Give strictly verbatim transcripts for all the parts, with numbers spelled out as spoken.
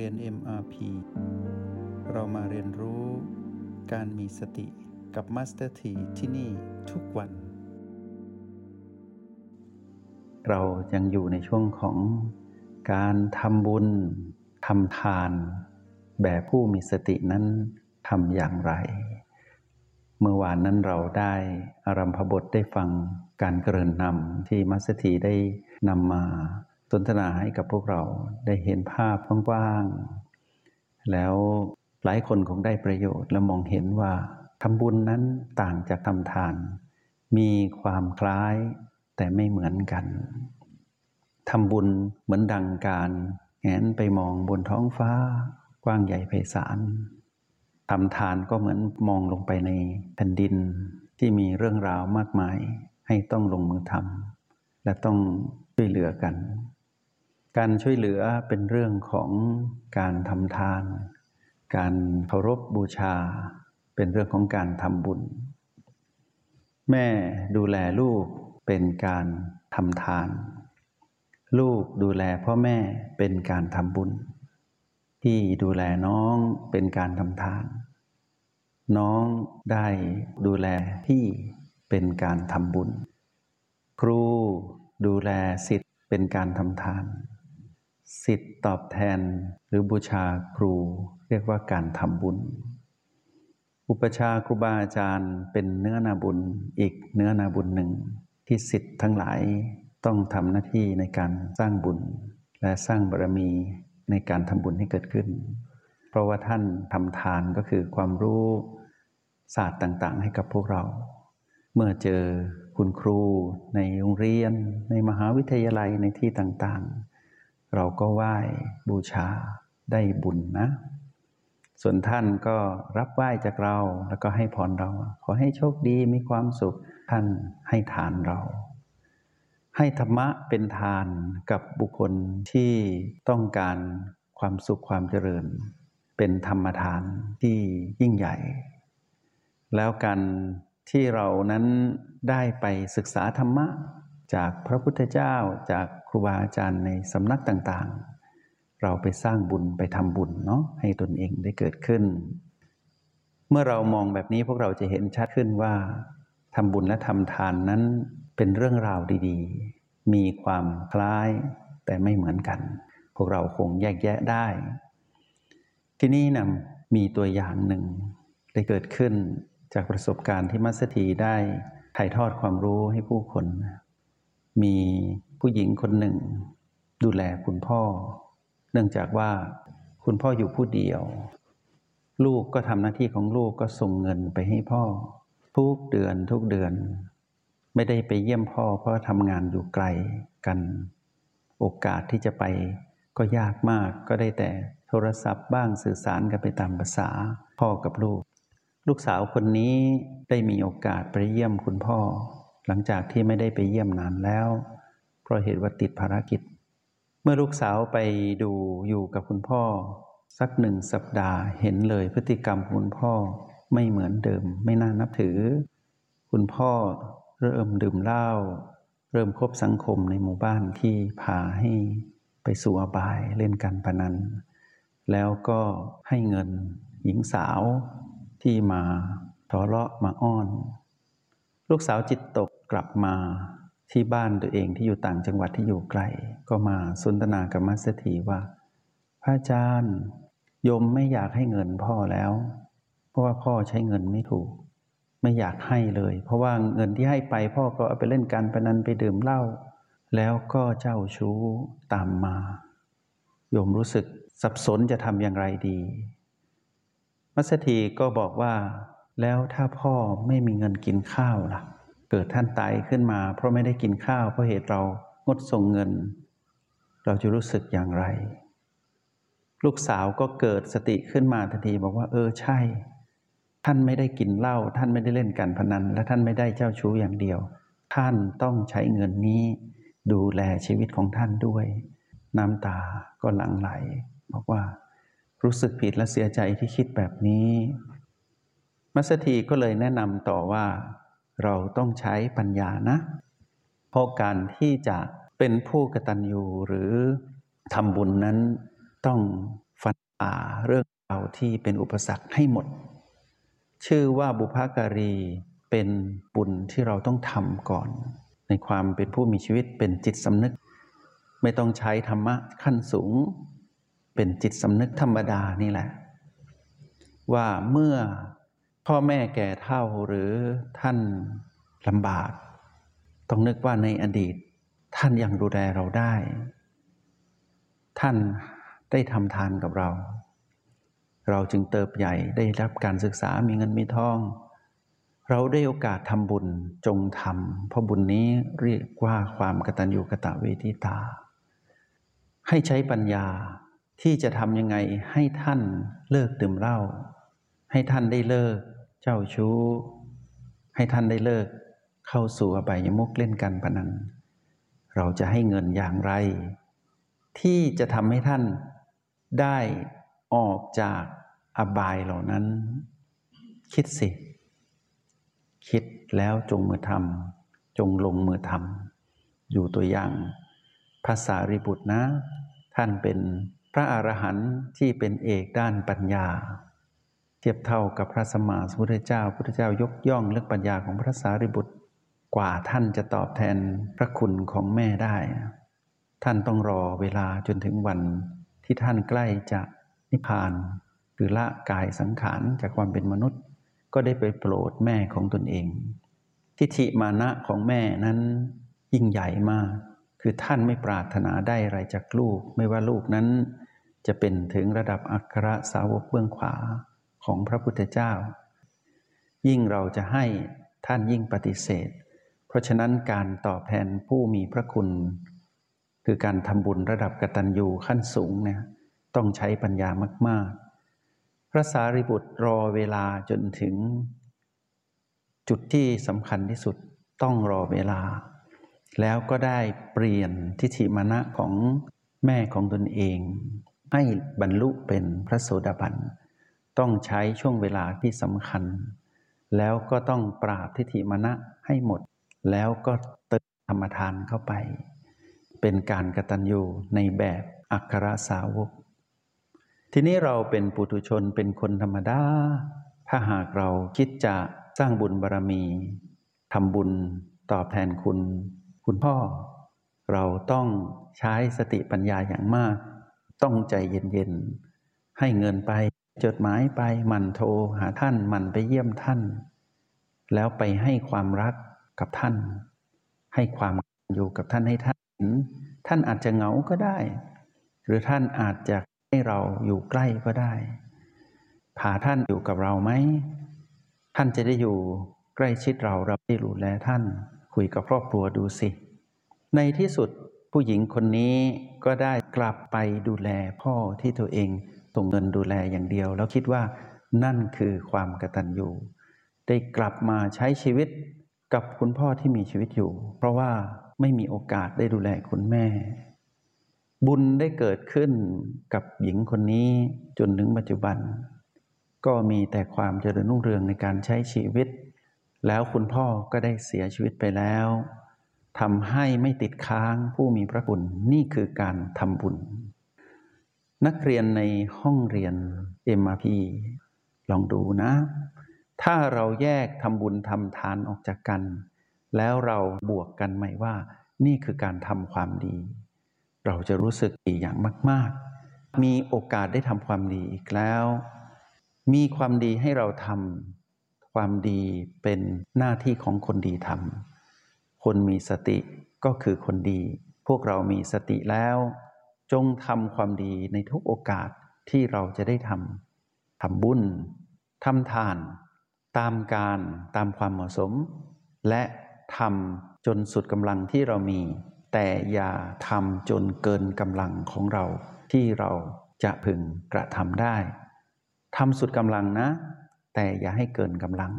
เรียน เอ็ม อาร์ พี เรามาเรียนรู้การมีสติกับ Master T ที่นี่ทุกวันเรายังอยู่ในช่วงของการทำบุญทำทานแบบผู้มีสตินั้นทำอย่างไรเมื่อวานนั้นเราได้อารัมภบทได้ฟังการเกริ่นนำที่มัสเถีได้นำมาสนทนาให้กับพวกเราได้เห็นภาพกว้างๆแล้วหลายคนคงได้ประโยชน์และมองเห็นว่าทำบุญนั้นต่างจากทำทานมีความคล้ายแต่ไม่เหมือนกันทำบุญเหมือนดังการแหนไปมองบนท้องฟ้ากว้างใหญ่ไพศาลทำทานก็เหมือนมองลงไปในแผ่นดินที่มีเรื่องราวมากมายให้ต้องลงมือทำและต้องช่วยเหลือกันการช่วยเหลือเป็นเรื่องของการทำทานการเคารพบูชาเป็นเรื่องของการทำบุญแม่ดูแลลูกเป็นการทำทานลูกดูแลพ่อแม่เป็นการทำบุญพี่ดูแลน้องเป็นการทำทานน้องได้ดูแลพี่เป็นการทำบุญครูดูแลศิษย์เป็นการทำทานศิษย์ตอบแทนหรือบูชาครูเรียกว่าการทำบุญอุปชาครูบาอาจารย์เป็นเนื้อนาบุญอีกเนื้อนาบุญหนึ่งที่ศิษย์ทั้งหลายต้องทำหน้าที่ในการสร้างบุญและสร้างบารมีในการทำบุญให้เกิดขึ้นเพราะว่าท่านทำทานก็คือความรู้ศาสตร์ต่างๆให้กับพวกเราเมื่อเจอคุณครูในโรงเรียนในมหาวิทยาลัยในที่ต่างๆเราก็ไหว้บูชาได้บุญนะส่วนท่านก็รับไหว้จากเราแล้วก็ให้พรเราขอให้โชคดีมีความสุขท่านให้ทานเราให้ธรรมะเป็นทานกับบุคคลที่ต้องการความสุขความเจริญเป็นธรรมทานที่ยิ่งใหญ่แล้วกันที่เรานั้นได้ไปศึกษาธรรมะจากพระพุทธเจ้าจากครูบาอาจารย์ในสำนักต่างๆเราไปสร้างบุญไปทำบุญเนาะให้ตนเองได้เกิดขึ้นเมื่อเรามองแบบนี้พวกเราจะเห็นชัดขึ้นว่าทำบุญและทำทานนั้นเป็นเรื่องราวดีๆมีความคล้ายแต่ไม่เหมือนกันพวกเราคงแยกแยะได้ที่นี่นะมีตัวอย่างหนึ่งได้เกิดขึ้นจากประสบการณ์ที่มัสถีได้ถ่ายทอดความรู้ให้ผู้คนมีผู้หญิงคนหนึ่งดูแลคุณพ่อเนื่องจากว่าคุณพ่ออยู่ผู้เดียวลูกก็ทำหน้าที่ของลูกก็ส่งเงินไปให้พ่อทุกเดือนทุกเดือนไม่ได้ไปเยี่ยมพ่อเพราะทำงานอยู่ไกลกันโอกาสที่จะไปก็ยากมากก็ได้แต่โทรศัพท์บ้างสื่อสารกันไปตามภาษาพ่อกับลูกลูกสาวคนนี้ได้มีโอกาสไปเยี่ยมคุณพ่อหลังจากที่ไม่ได้ไปเยี่ยมนานแล้วเพราะเหตุว่าติดภารกิจเมื่อลูกสาวไปดูอยู่กับคุณพ่อสักหนึ่งสัปดาห์เห็นเลยพฤติกรรมคุณพ่อไม่เหมือนเดิมไม่น่านับถือคุณพ่อเริ่มดื่มเหล้าเริ่มคบสังคมในหมู่บ้านที่พาให้ไปสู่อบายเล่นการพนันแล้วก็ให้เงินหญิงสาวที่มาทะเลาะมาอ้อนลูกสาวจิตตกกลับมาที่บ้านตัวเองที่อยู่ต่างจังหวัดที่อยู่ไกลก็มาสนทนากับมัสถีว่าพระอาจารย์โยมไม่อยากให้เงินพ่อแล้วเพราะว่าพ่อใช้เงินไม่ถูกไม่อยากให้เลยเพราะว่าเงินที่ให้ไปพ่อก็เอาไปเล่นการพนันไปดื่มเหล้าแล้วก็เจ้าชู้ตามมาโยมรู้สึกสับสนจะทำอย่างไรดีมัสถีก็บอกว่าแล้วถ้าพ่อไม่มีเงินกินข้าวล่ะเกิดท่านตายขึ้นมาเพราะไม่ได้กินข้าวเพราะเหตุเรางดส่งเงินเราจะรู้สึกอย่างไรลูกสาวก็เกิดสติขึ้นมาทันทีบอกว่าเออใช่ท่านไม่ได้กินเหล้าท่านไม่ได้เล่นการพนันและท่านไม่ได้เจ้าชู้อย่างเดียวท่านต้องใช้เงินนี้ดูแลชีวิตของท่านด้วยน้ำตาก็หลั่งไหลบอกว่ารู้สึกผิดและเสียใจที่คิดแบบนี้มัสถีก็เลยแนะนำต่อว่าเราต้องใช้ปัญญานะเพราะการที่จะเป็นผู้กตัญญูหรือทำบุญนั้นต้องฟัน เรื่องราวที่เป็นอุปสรรคให้หมดชื่อว่าบุพการีเป็นบุญที่เราต้องทำก่อนในความเป็นผู้มีชีวิตเป็นจิตสำนึกไม่ต้องใช้ธรรมะขั้นสูงเป็นจิตสำนึกธรรมดานี่แหละว่าเมื่อพ่อแม่แก่เฒ่าหรือท่านลำบากต้องนึกว่าในอดีตท่านยังดูแลเราได้ท่านได้ทำทานกับเราเราจึงเติบใหญ่ได้รับการศึกษามีเงินมีทองเราได้โอกาสทำบุญจงทำเพราะบุญนี้เรียกว่าความกตัญญูกตเวทิตาให้ใช้ปัญญาที่จะทำยังไงให้ท่านเลิกดื่มเหล้าให้ท่านได้เลิกเจ้าชู้ให้ท่านได้เลิกเข้าสู่อบายมุขเล่นการพนันเราจะให้เงินอย่างไรที่จะทำให้ท่านได้ออกจากอบายเหล่านั้นคิดสิคิดแล้วจงมือทำจงลงมือทำอยู่ตัวอย่างพระสารีบุตรนะท่านเป็นพระอรหันต์ที่เป็นเอกด้านปัญญาเทียบเท่ากับพระสัมมาสัมพุทธเจ้าพุทธเจ้ายกย่องเรื่องปัญญาของพระสารีบุตรกว่าท่านจะตอบแทนพระคุณของแม่ได้ท่านต้องรอเวลาจนถึงวันที่ท่านใกล้จะนิพพานหรือละกายสังขารจากความเป็นมนุษย์ก็ได้ไปโปรดแม่ของตนเองทิฏฐิมานะของแม่นั้นยิ่งใหญ่มากคือท่านไม่ปรารถนาได้อะไรจากลูกไม่ว่าลูกนั้นจะเป็นถึงระดับอัครสาวกเบื้องขวาของพระพุทธเจ้ายิ่งเราจะให้ท่านยิ่งปฏิเสธเพราะฉะนั้นการตอบแทนผู้มีพระคุณคือการทำบุญระดับกตัญญูขั้นสูงเนี่ยต้องใช้ปัญญามากๆพระสารีบุตรรอเวลาจนถึงจุดที่สำคัญที่สุดต้องรอเวลาแล้วก็ได้เปลี่ยนทิฏฐิมานะของแม่ของตนเองให้บรรลุเป็นพระโสดาบันต้องใช้ช่วงเวลาที่สำคัญแล้วก็ต้องปราบทิฏฐิมานะให้หมดแล้วก็เติมธรรมทานเข้าไปเป็นการกตัญญูในแบบอัครสาวกทีนี้เราเป็นปุถุชนเป็นคนธรรมดาถ้าหากเราคิดจะสร้างบุญบารมีทำบุญตอบแทนคุณคุณพ่อเราต้องใช้สติปัญญาอย่างมากต้องใจเย็นๆให้เงินไปจดหมายไปหมั่นโทรหาท่านหมั่นไปเยี่ยมท่านแล้วไปให้ความรักกับท่านให้ความอยู่กับท่านให้ท่านเห็นท่านอาจจะเหงาก็ได้หรือท่านอาจจะให้เราอยู่ใกล้ก็ได้พาท่านอยู่กับเราไหมท่านจะได้อยู่ใกล้ชิดเราเราได้ดูแลท่านคุยกับครอบครัวดูสิในที่สุดผู้หญิงคนนี้ก็ได้กลับไปดูแลพ่อที่ตัวเองส่งเงินดูแลอย่างเดียวแล้วคิดว่านั่นคือความกตัญญูได้กลับมาใช้ชีวิตกับคุณพ่อที่มีชีวิตอยู่เพราะว่าไม่มีโอกาสได้ดูแลคุณแม่บุญได้เกิดขึ้นกับหญิงคนนี้จนถึงปัจจุบันก็มีแต่ความเจริญรุ่งเรืองในการใช้ชีวิตแล้วคุณพ่อก็ได้เสียชีวิตไปแล้วทำให้ไม่ติดค้างผู้มีพระคุณนี่คือการทำบุญนักเรียนในห้องเรียน เอ็ม อาร์ พี ลองดูนะถ้าเราแยกทำบุญทำทานออกจากกันแล้วเราบวกกันไหมว่านี่คือการทำความดีเราจะรู้สึกดีอย่างมากๆมีโอกาสได้ทำความดีอีกแล้วมีความดีให้เราทำความดีเป็นหน้าที่ของคนดีทำคนมีสติก็คือคนดีพวกเรามีสติแล้วจงทำความดีในทุกโอกาสที่เราจะได้ทำทำบุญทำทานตามการตามความเหมาะสมและทำจนสุดกำลังที่เรามีแต่อย่าทำจนเกินกำลังของเราที่เราจะพึงกระทำได้ทำสุดกำลังนะแต่อย่าให้เกินกำลัง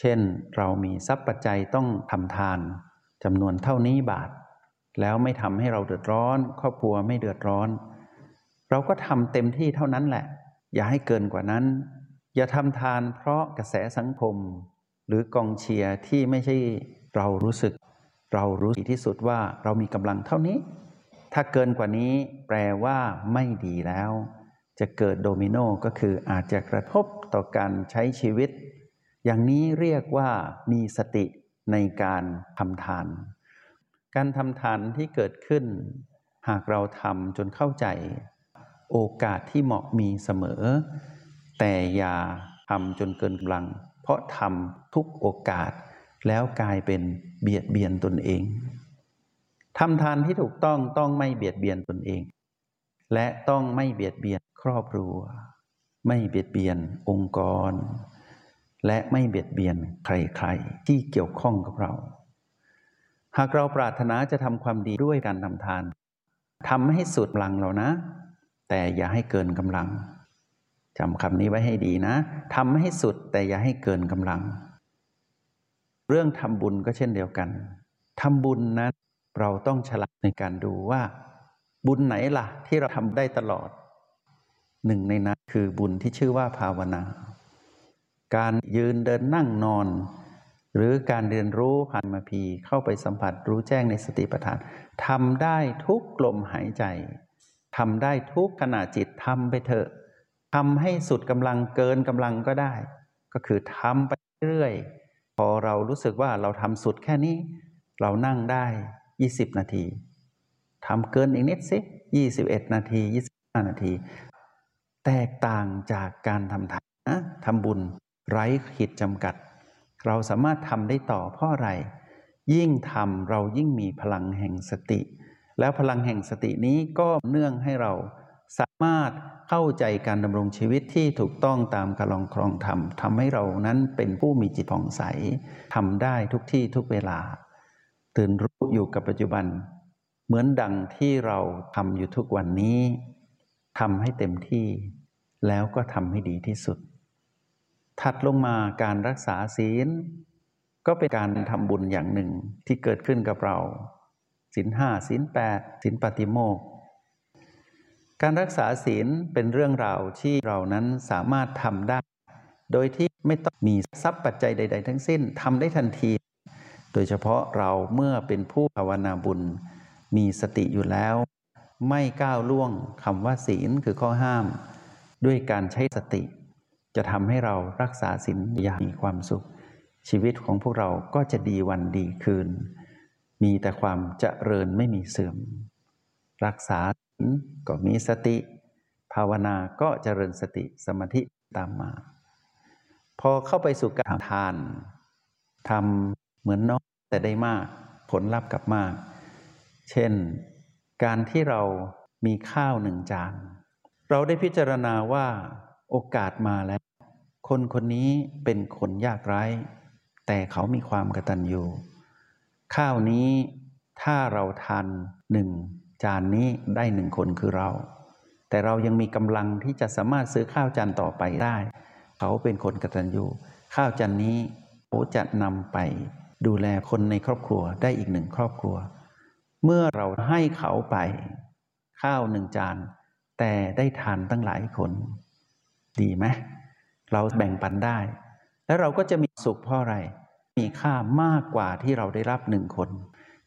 เช่นเรามีทรัพย์ปัจจัยต้องทำทานจำนวนเท่านี้บาทแล้วไม่ทำให้เราเดือดร้อนครอบครัวไม่เดือดร้อนเราก็ทำเต็มที่เท่านั้นแหละอย่าให้เกินกว่านั้นอย่าทำทานเพราะกระแสสังคมหรือกองเชียร์ที่ไม่ใช่เรารู้สึกเรารู้สึกที่สุดว่าเรามีกำลังเท่านี้ถ้าเกินกว่านี้แปลว่าไม่ดีแล้วจ จะเกิดโดมิโนก็คืออาจจะกระทบต่อการใช้ชีวิตอย่างนี้เรียกว่ามีสติในการทำทานการทำทานที่เกิดขึ้นหากเราทำจนเข้าใจโอกาสที่เหมาะมีเสมอแต่อย่าทำจนเกินกำลังเพราะทำทุกโอกาสแล้วกลายเป็นเบียดเบียนตนเองทำทานที่ถูกต้องต้องไม่เบียดเบียนตนเองและต้องไม่เบียดเบียนครอบครัวไม่เบียดเบียนองค์กรและไม่เบียดเบียนใครๆที่เกี่ยวข้องกับเราหากเราปรารถนาจะทำความดีด้วยการทำทานทำให้สุดกำลังเรานะแต่อย่าให้เกินกำลังจำคำนี้ไว้ให้ดีนะทำให้สุดแต่อย่าให้เกินกำลังเรื่องทำบุญก็เช่นเดียวกันทำบุญนะเราต้องฉลาดในการดูว่าบุญไหนล่ะที่เราทำได้ตลอดหนึ่งในนั้นคือบุญที่ชื่อว่าภาวนาการยืนเดินนั่งนอนหรือการเรียนรู้ผ่านมาพีเข้าไปสัมผัสรู้แจ้งในสติปัฏฐานทำได้ทุกลมหายใจทำได้ทุกขณะจิตทำไปเถอะทำให้สุดกำลังเกินกำลังก็ได้ก็คือทำไปเรื่อยพอเรารู้สึกว่าเราทำสุดแค่นี้เรานั่งได้ยี่สิบนาทีทำเกินอีกนิดสิยี่สิบเอ็ดนาทียี่สิบห้านาทีแตกต่างจากการทำทานนะทำบุญไร้ขีดจำกัดเราสามารถทำได้ต่อเพราะอะไรยิ่งทำเรายิ่งมีพลังแห่งสติแล้วพลังแห่งสตินี้ก็เนื่องให้เราสามารถเข้าใจการดำรงชีวิตที่ถูกต้องตามการลองครองธรรมทำให้เรานั้นเป็นผู้มีจิตผ่องใสทำได้ทุกที่ทุกเวลาตื่นรู้อยู่กับปัจจุบันเหมือนดังที่เราทำอยู่ทุกวันนี้ทำให้เต็มที่แล้วก็ทำให้ดีที่สุดถัดลงมาการรักษาศีลก็เป็นการทำบุญอย่างหนึ่งที่เกิดขึ้นกับเราศีลห้าศีลแปดศีลปาติโมกข์การรักษาศีลเป็นเรื่องราวที่เรานั้นสามารถทำได้โดยที่ไม่ต้องมีทรัพย์ปัจจัยใดๆทั้งสิ้นทำได้ทันทีโดยเฉพาะเราเมื่อเป็นผู้ภาวนาบุญมีสติอยู่แล้วไม่ก้าวล่วงคำว่าศีลคือข้อห้ามด้วยการใช้สติจะทำให้เรารักษาศีลอย่างมีความสุขชีวิตของพวกเราก็จะดีวันดีคืนมีแต่ความเจริญไม่มีเสื่อมรักษาศีลก็มีสติภาวนาก็เจริญสติสมาธิตามมาพอเข้าไปสู่การทานทำเหมือนน้อยแต่ได้มากผลลัพธ์กลับมากเช่นการที่เรามีข้าวหนึ่งจานเราได้พิจารณาว่าโอกาสมาแล้วคนคนนี้เป็นคนยากไร้แต่เขามีความกตัญญูข้าวนี้ถ้าเราทานหนึ่งจานนี้ได้หนึ่งคนคือเราแต่เรายังมีกำลังที่จะสามารถซื้อข้าวจานต่อไปได้เขาเป็นคนกตัญญูข้าวจานนี้เขาจะนำไปดูแลคนในครอบครัวได้อีกหนึ่งครอบครัวเมื่อเราให้เขาไปข้าวหนึ่งจานแต่ได้ทานตั้งหลายคนดีไหมเราแบ่งปันได้แล้วเราก็จะมีสุขเพราะอะไรมีค่ามากกว่าที่เราได้รับหนึ่งคน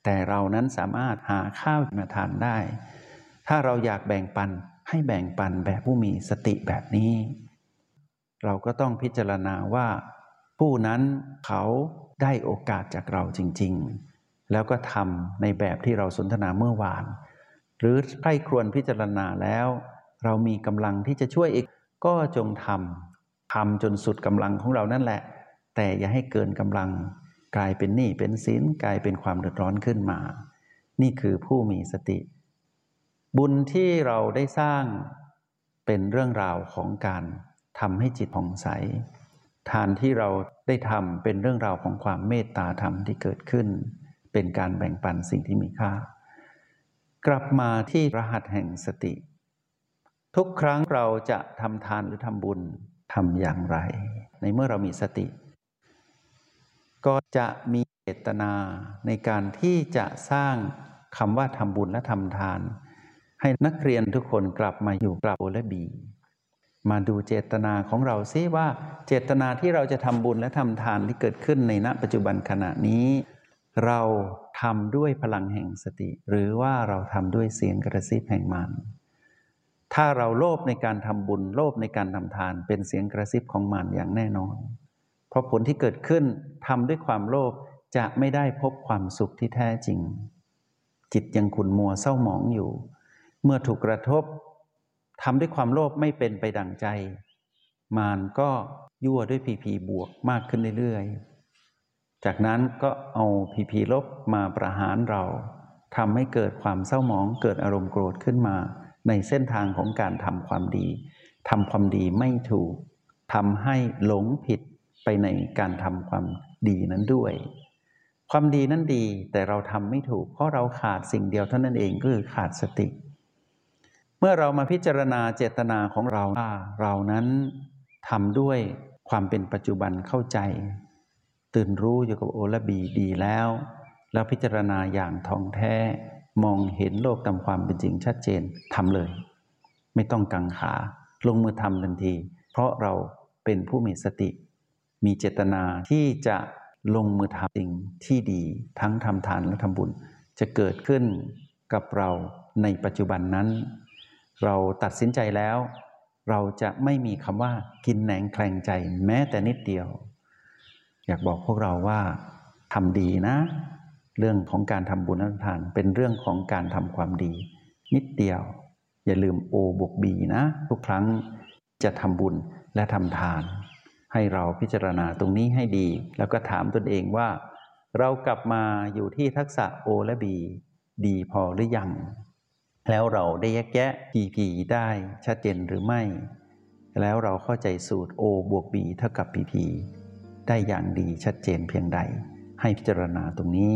แต่เรานั้นสามารถหาข้าวมาทานได้ถ้าเราอยากแบ่งปันให้แบ่งปันแบบผู้มีสติแบบนี้เราก็ต้องพิจารณาว่าผู้นั้นเขาได้โอกาสจากเราจริงๆแล้วก็ทำในแบบที่เราสนทนาเมื่อวานหรือใคร่ครวญพิจารณาแล้วเรามีกำลังที่จะช่วยอีกก็จงทำทำจนสุดกำลังของเรานั่นแหละแต่อย่าให้เกินกำลังกลายเป็นหนี้เป็นสินกลายเป็นความเดือดร้อนขึ้นมานี่คือผู้มีสติบุญที่เราได้สร้างเป็นเรื่องราวของการทำให้จิตผ่องใสทานที่เราได้ทำเป็นเรื่องราวของความเมตตาธรรมที่เกิดขึ้นเป็นการแบ่งปันสิ่งที่มีค่ากลับมาที่รหัสแห่งสติทุกครั้งเราจะทำทานหรือทำบุญทำอย่างไรในเมื่อเรามีสติก็จะมีเจตนาในการที่จะสร้างคำว่าทำบุญและทำทานให้นักเรียนทุกคนกลับมาอยู่กับโอและบีมาดูเจตนาของเราซิว่าเจตนาที่เราจะทำบุญและทำทานที่เกิดขึ้นในณปัจจุบันขณะนี้เราทำด้วยพลังแห่งสติหรือว่าเราทำด้วยเสียงกระซิบแห่งมาร ถ้าเราโลภในการทำบุญโลภในการทำทานเป็นเสียงกระซิบของมารอย่างแน่นอนเพราะผลที่เกิดขึ้นทำด้วยความโลภจะไม่ได้พบความสุขที่แท้จริงจิตยังขุ่นมัวเศร้าหมองอยู่เมื่อถูกกระทบทำด้วยความโลภไม่เป็นไปดั่งใจมารก็ยั่วด้วยพีพีบวกมากขึ้นเรื่อยๆจากนั้นก็เอาพีพีลบมาประหารเราทำให้เกิดความเศร้าหมองเกิดอารมณ์โกรธขึ้นมาในเส้นทางของการทำความดีทำความดีไม่ถูกทำให้หลงผิดไปในการทำความดีนั้นด้วยความดีนั้นดีแต่เราทำไม่ถูกเพราะเราขาดสิ่งเดียวเท่านั้นเองก็คือขาดสติเมื่อเรามาพิจารณาเจตนาของเราว่าเรานั้นทำด้วยความเป็นปัจจุบันเข้าใจตื่นรู้อยู่กับโอระบีดีแล้วแล้วพิจารณาอย่างท่องแท้มองเห็นโลกตามความเป็นจริงชัดเจนทำเลยไม่ต้องกังขาลงมือทำทันทีเพราะเราเป็นผู้มีสติมีเจตนาที่จะลงมือทำสิ่งที่ดีทั้งทำทานและทำบุญจะเกิดขึ้นกับเราในปัจจุบันนั้นเราตัดสินใจแล้วเราจะไม่มีคำว่ากินแหนงแคลงใจแม้แต่นิดเดียวอยากบอกพวกเราว่าทำดีนะเรื่องของการทำบุญทำทานเป็นเรื่องของการทำความดีนิดเดียวอย่าลืม O บวก B นะทุกครั้งจะทำบุญและทำทานให้เราพิจารณาตรงนี้ให้ดีแล้วก็ถามตนเองว่าเรากลับมาอยู่ที่ทักษะ O และ B ดีพอหรือยังแล้วเราได้แยกแยะ พี พี ได้ชัดเจนหรือไม่แล้วเราเข้าใจสูตร O บวก B เท่ากับ พี พี ได้อย่างดีชัดเจนเพียงใดให้พิจารณาตรงนี้